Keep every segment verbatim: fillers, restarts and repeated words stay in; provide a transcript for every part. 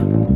Love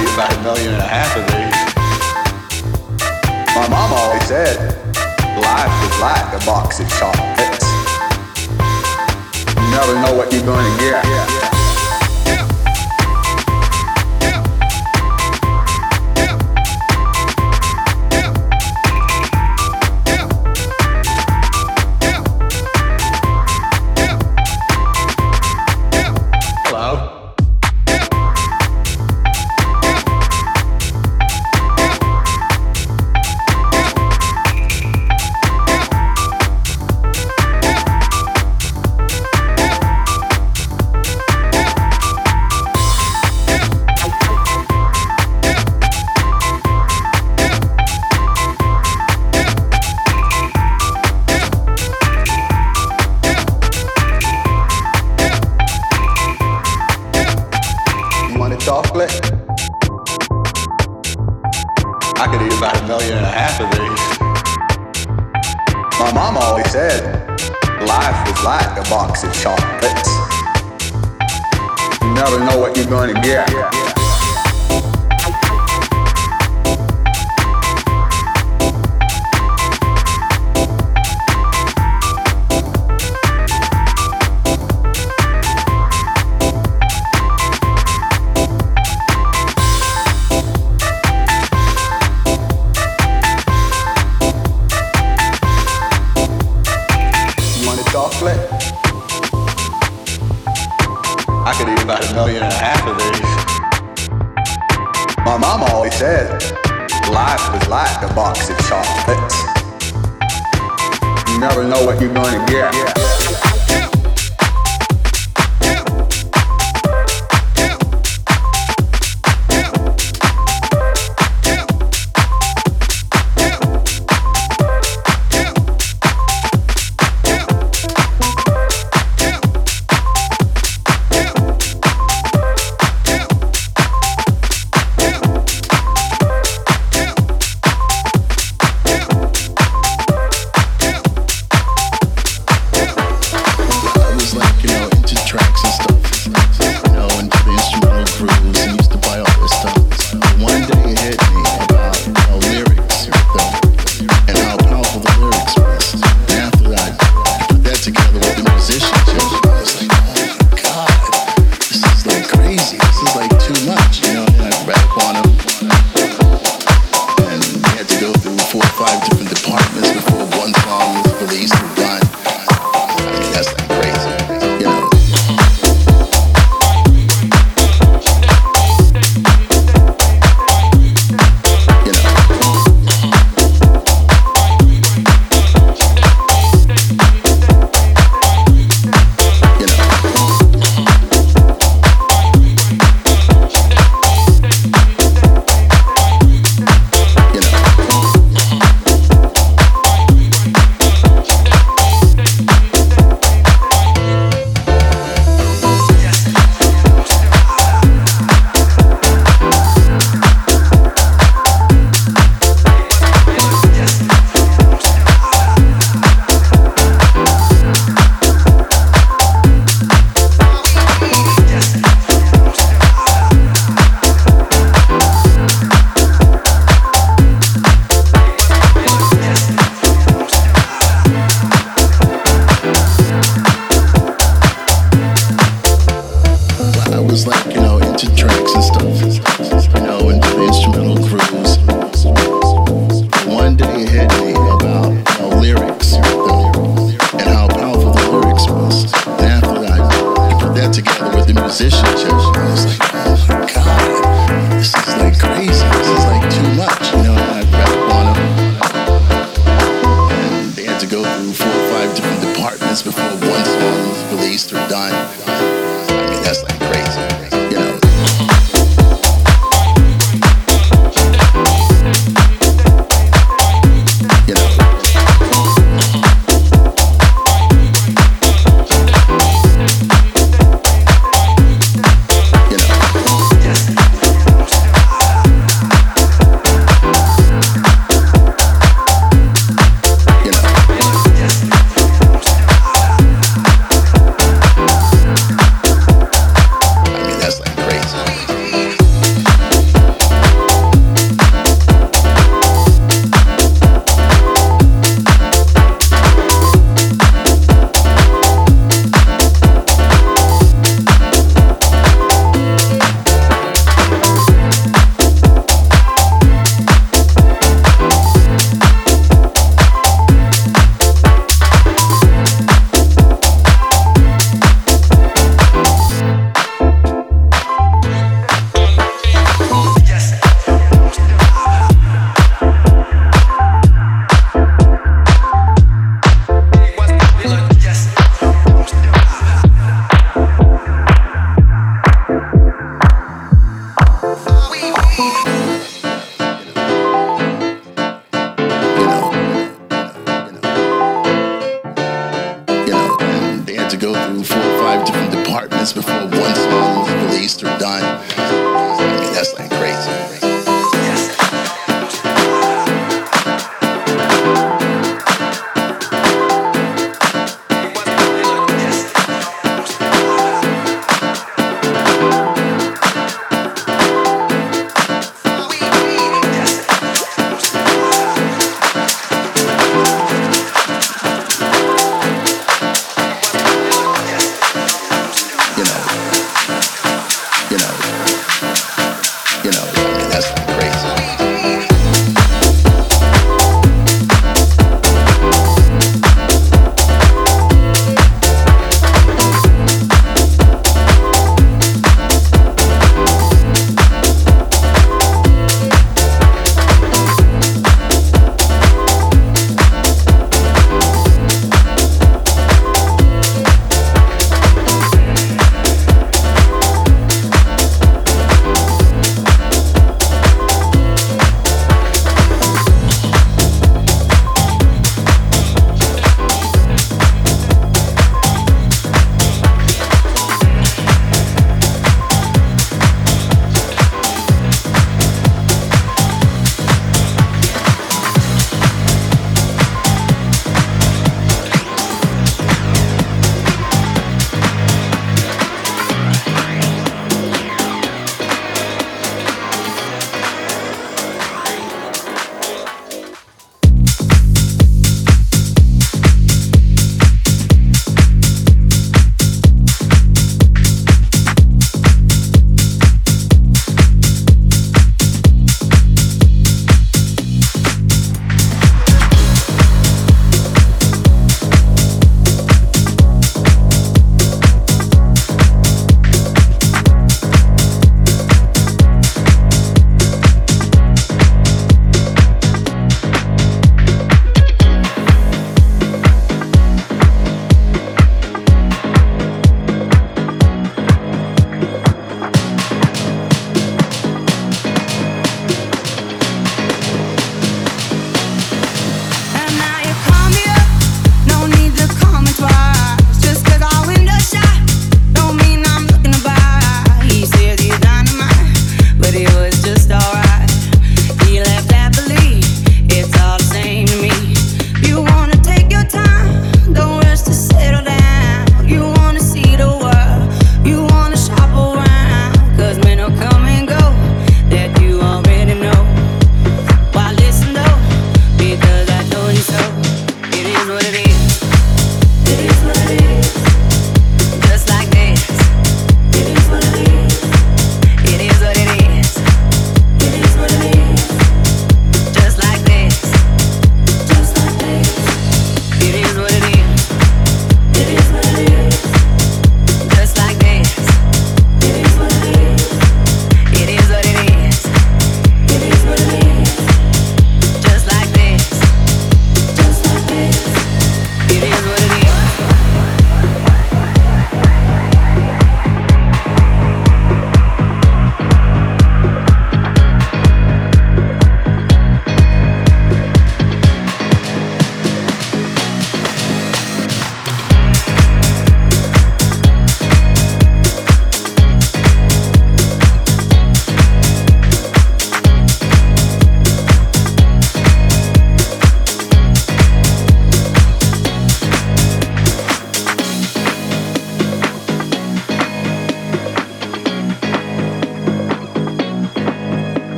need about a million and a half of these. My mom always said, life is like a box of chocolates. You never know what you're going to get. Yeah. I could eat about a million and a half of these. My mom always said, life is like a box of chocolates. You never know what you're going to get. I could eat about a million and a half of these. My mom always said, life is like a box of chocolates. You never know what you're gonna get. Released or done. I mean, that's like crazy, you know. It's like crazy.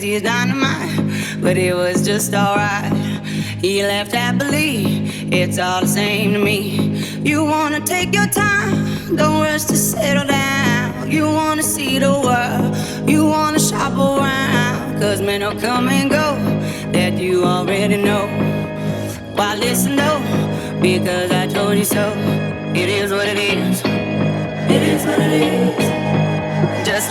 He's dynamite, but it was just alright. He left happily, it's all the same to me. You wanna take your time, don't rush to settle down. You wanna see the world, you wanna shop around. Cause men will come and go, that you already know. Why listen though, because I told you so. It is what it is, it is what it is. Just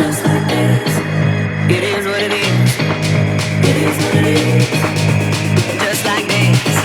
Just like this. It is what it is. It is what it is. Just like this.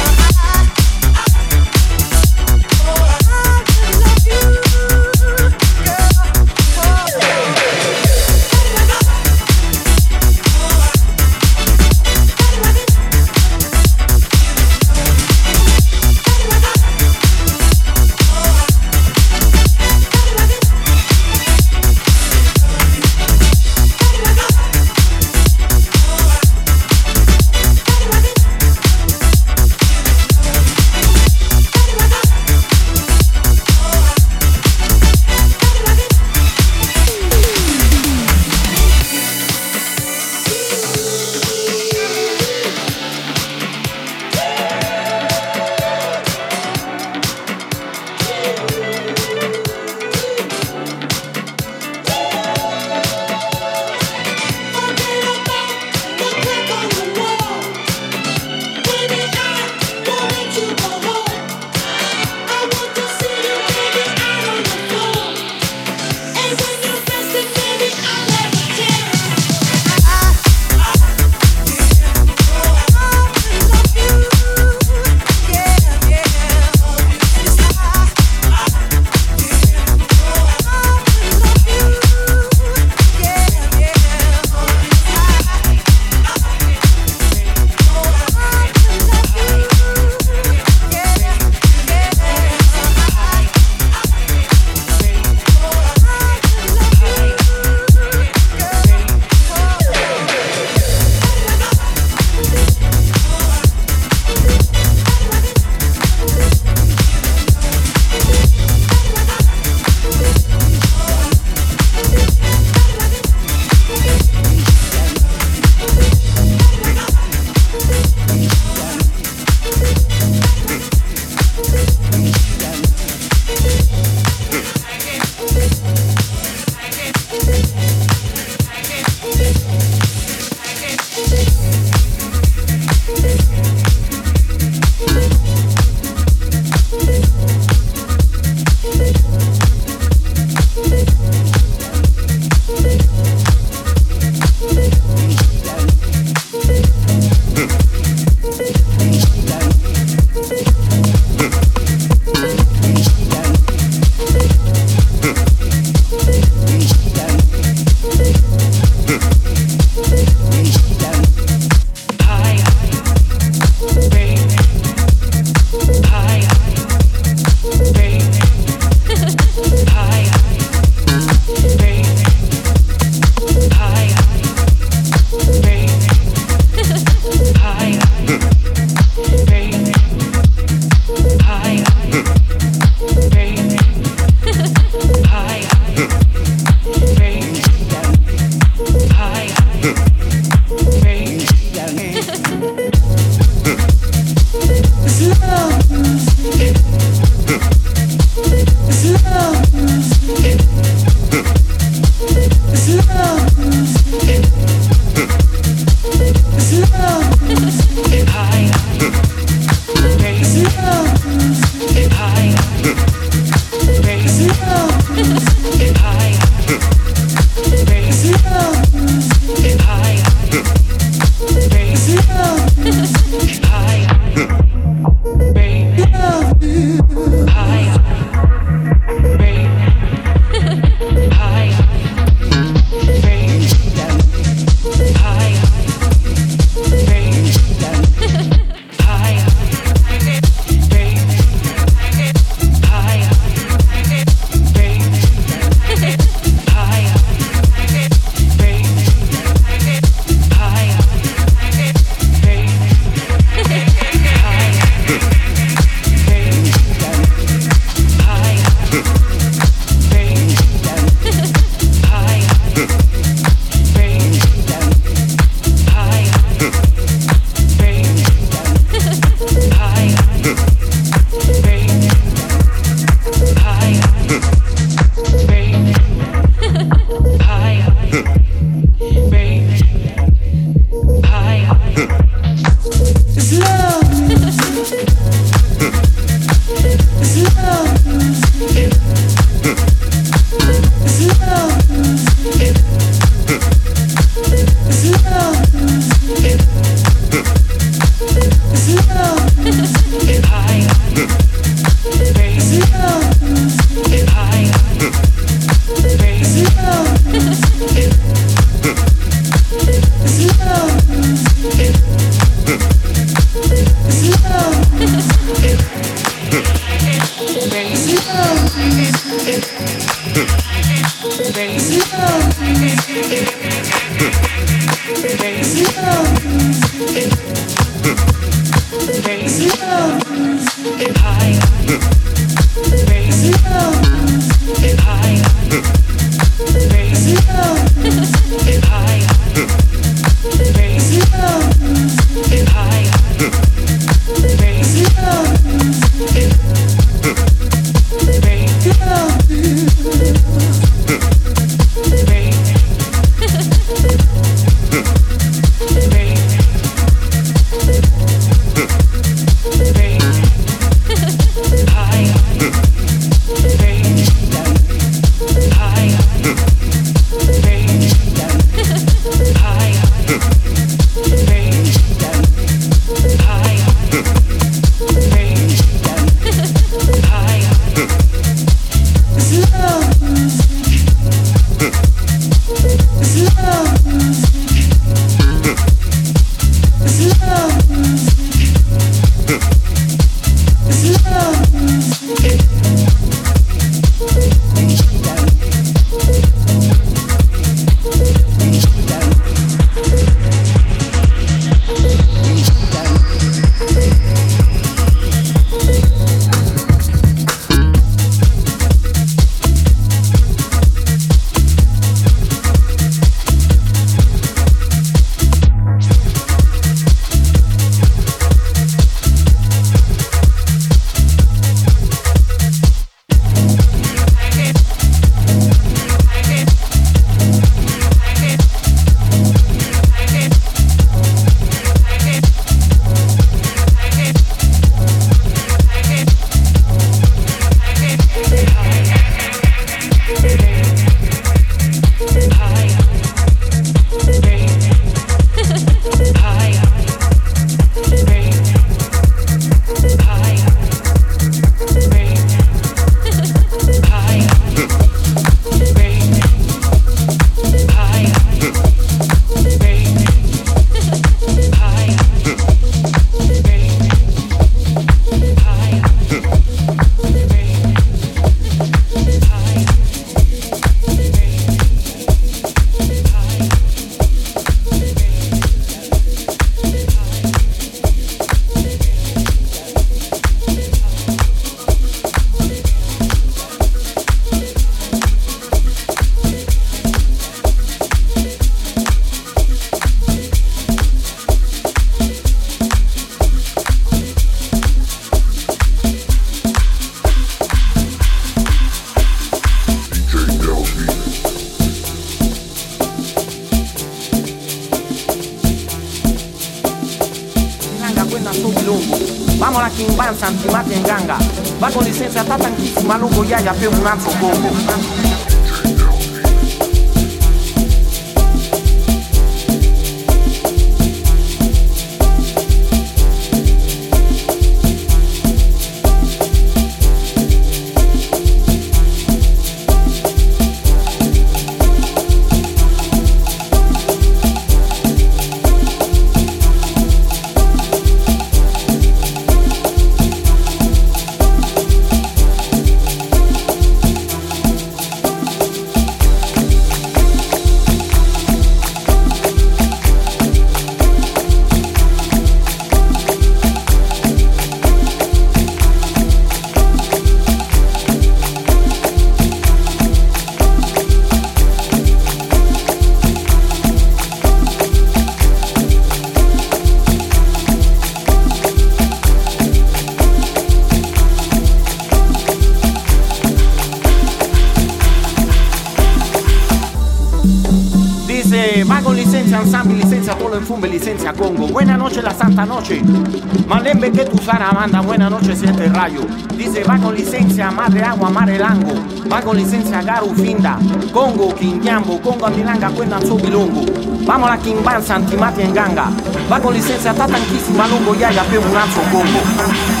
Malembe que tu Sara manda buena noche siete rayo. Dice va con licencia madre agua mare lango. Va con licencia garu finda. Congo quingambo Congo milanga cuentan su bilongo. Vamos la quimban santimati en ganga. Va con licencia tatanquísima longo ya ya pe un lanzo congo.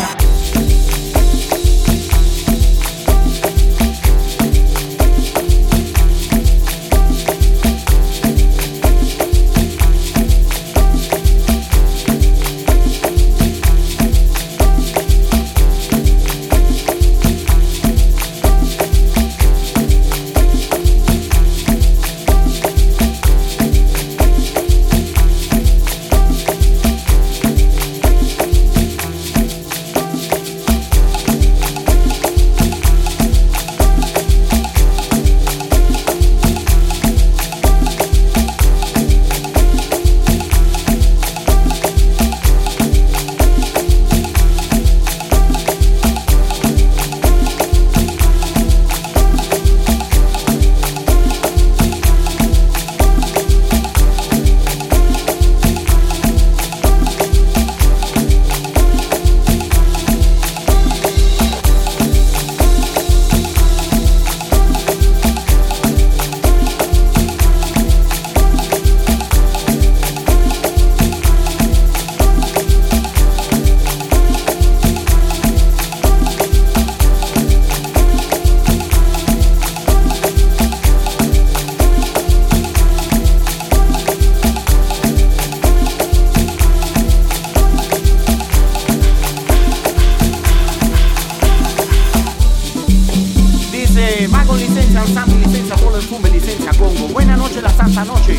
dice, ma con licenza, alzando licenza, con il fumo licenza, congo, buena noche la santa noche,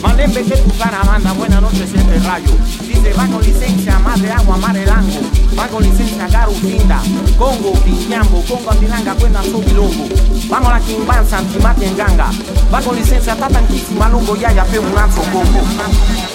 ma le vez de tu cara manda, buena noche siete rayo, dice, ma con licenza, madre agua, mare lango, ma con licenza, garu finda, congo, piñambo, congo andilanga, buena sobilongo, vamo la chimbanza, antimati in ganga, ma con licenza, tatanchissima, lungo, yaya, per un lanzo, congo.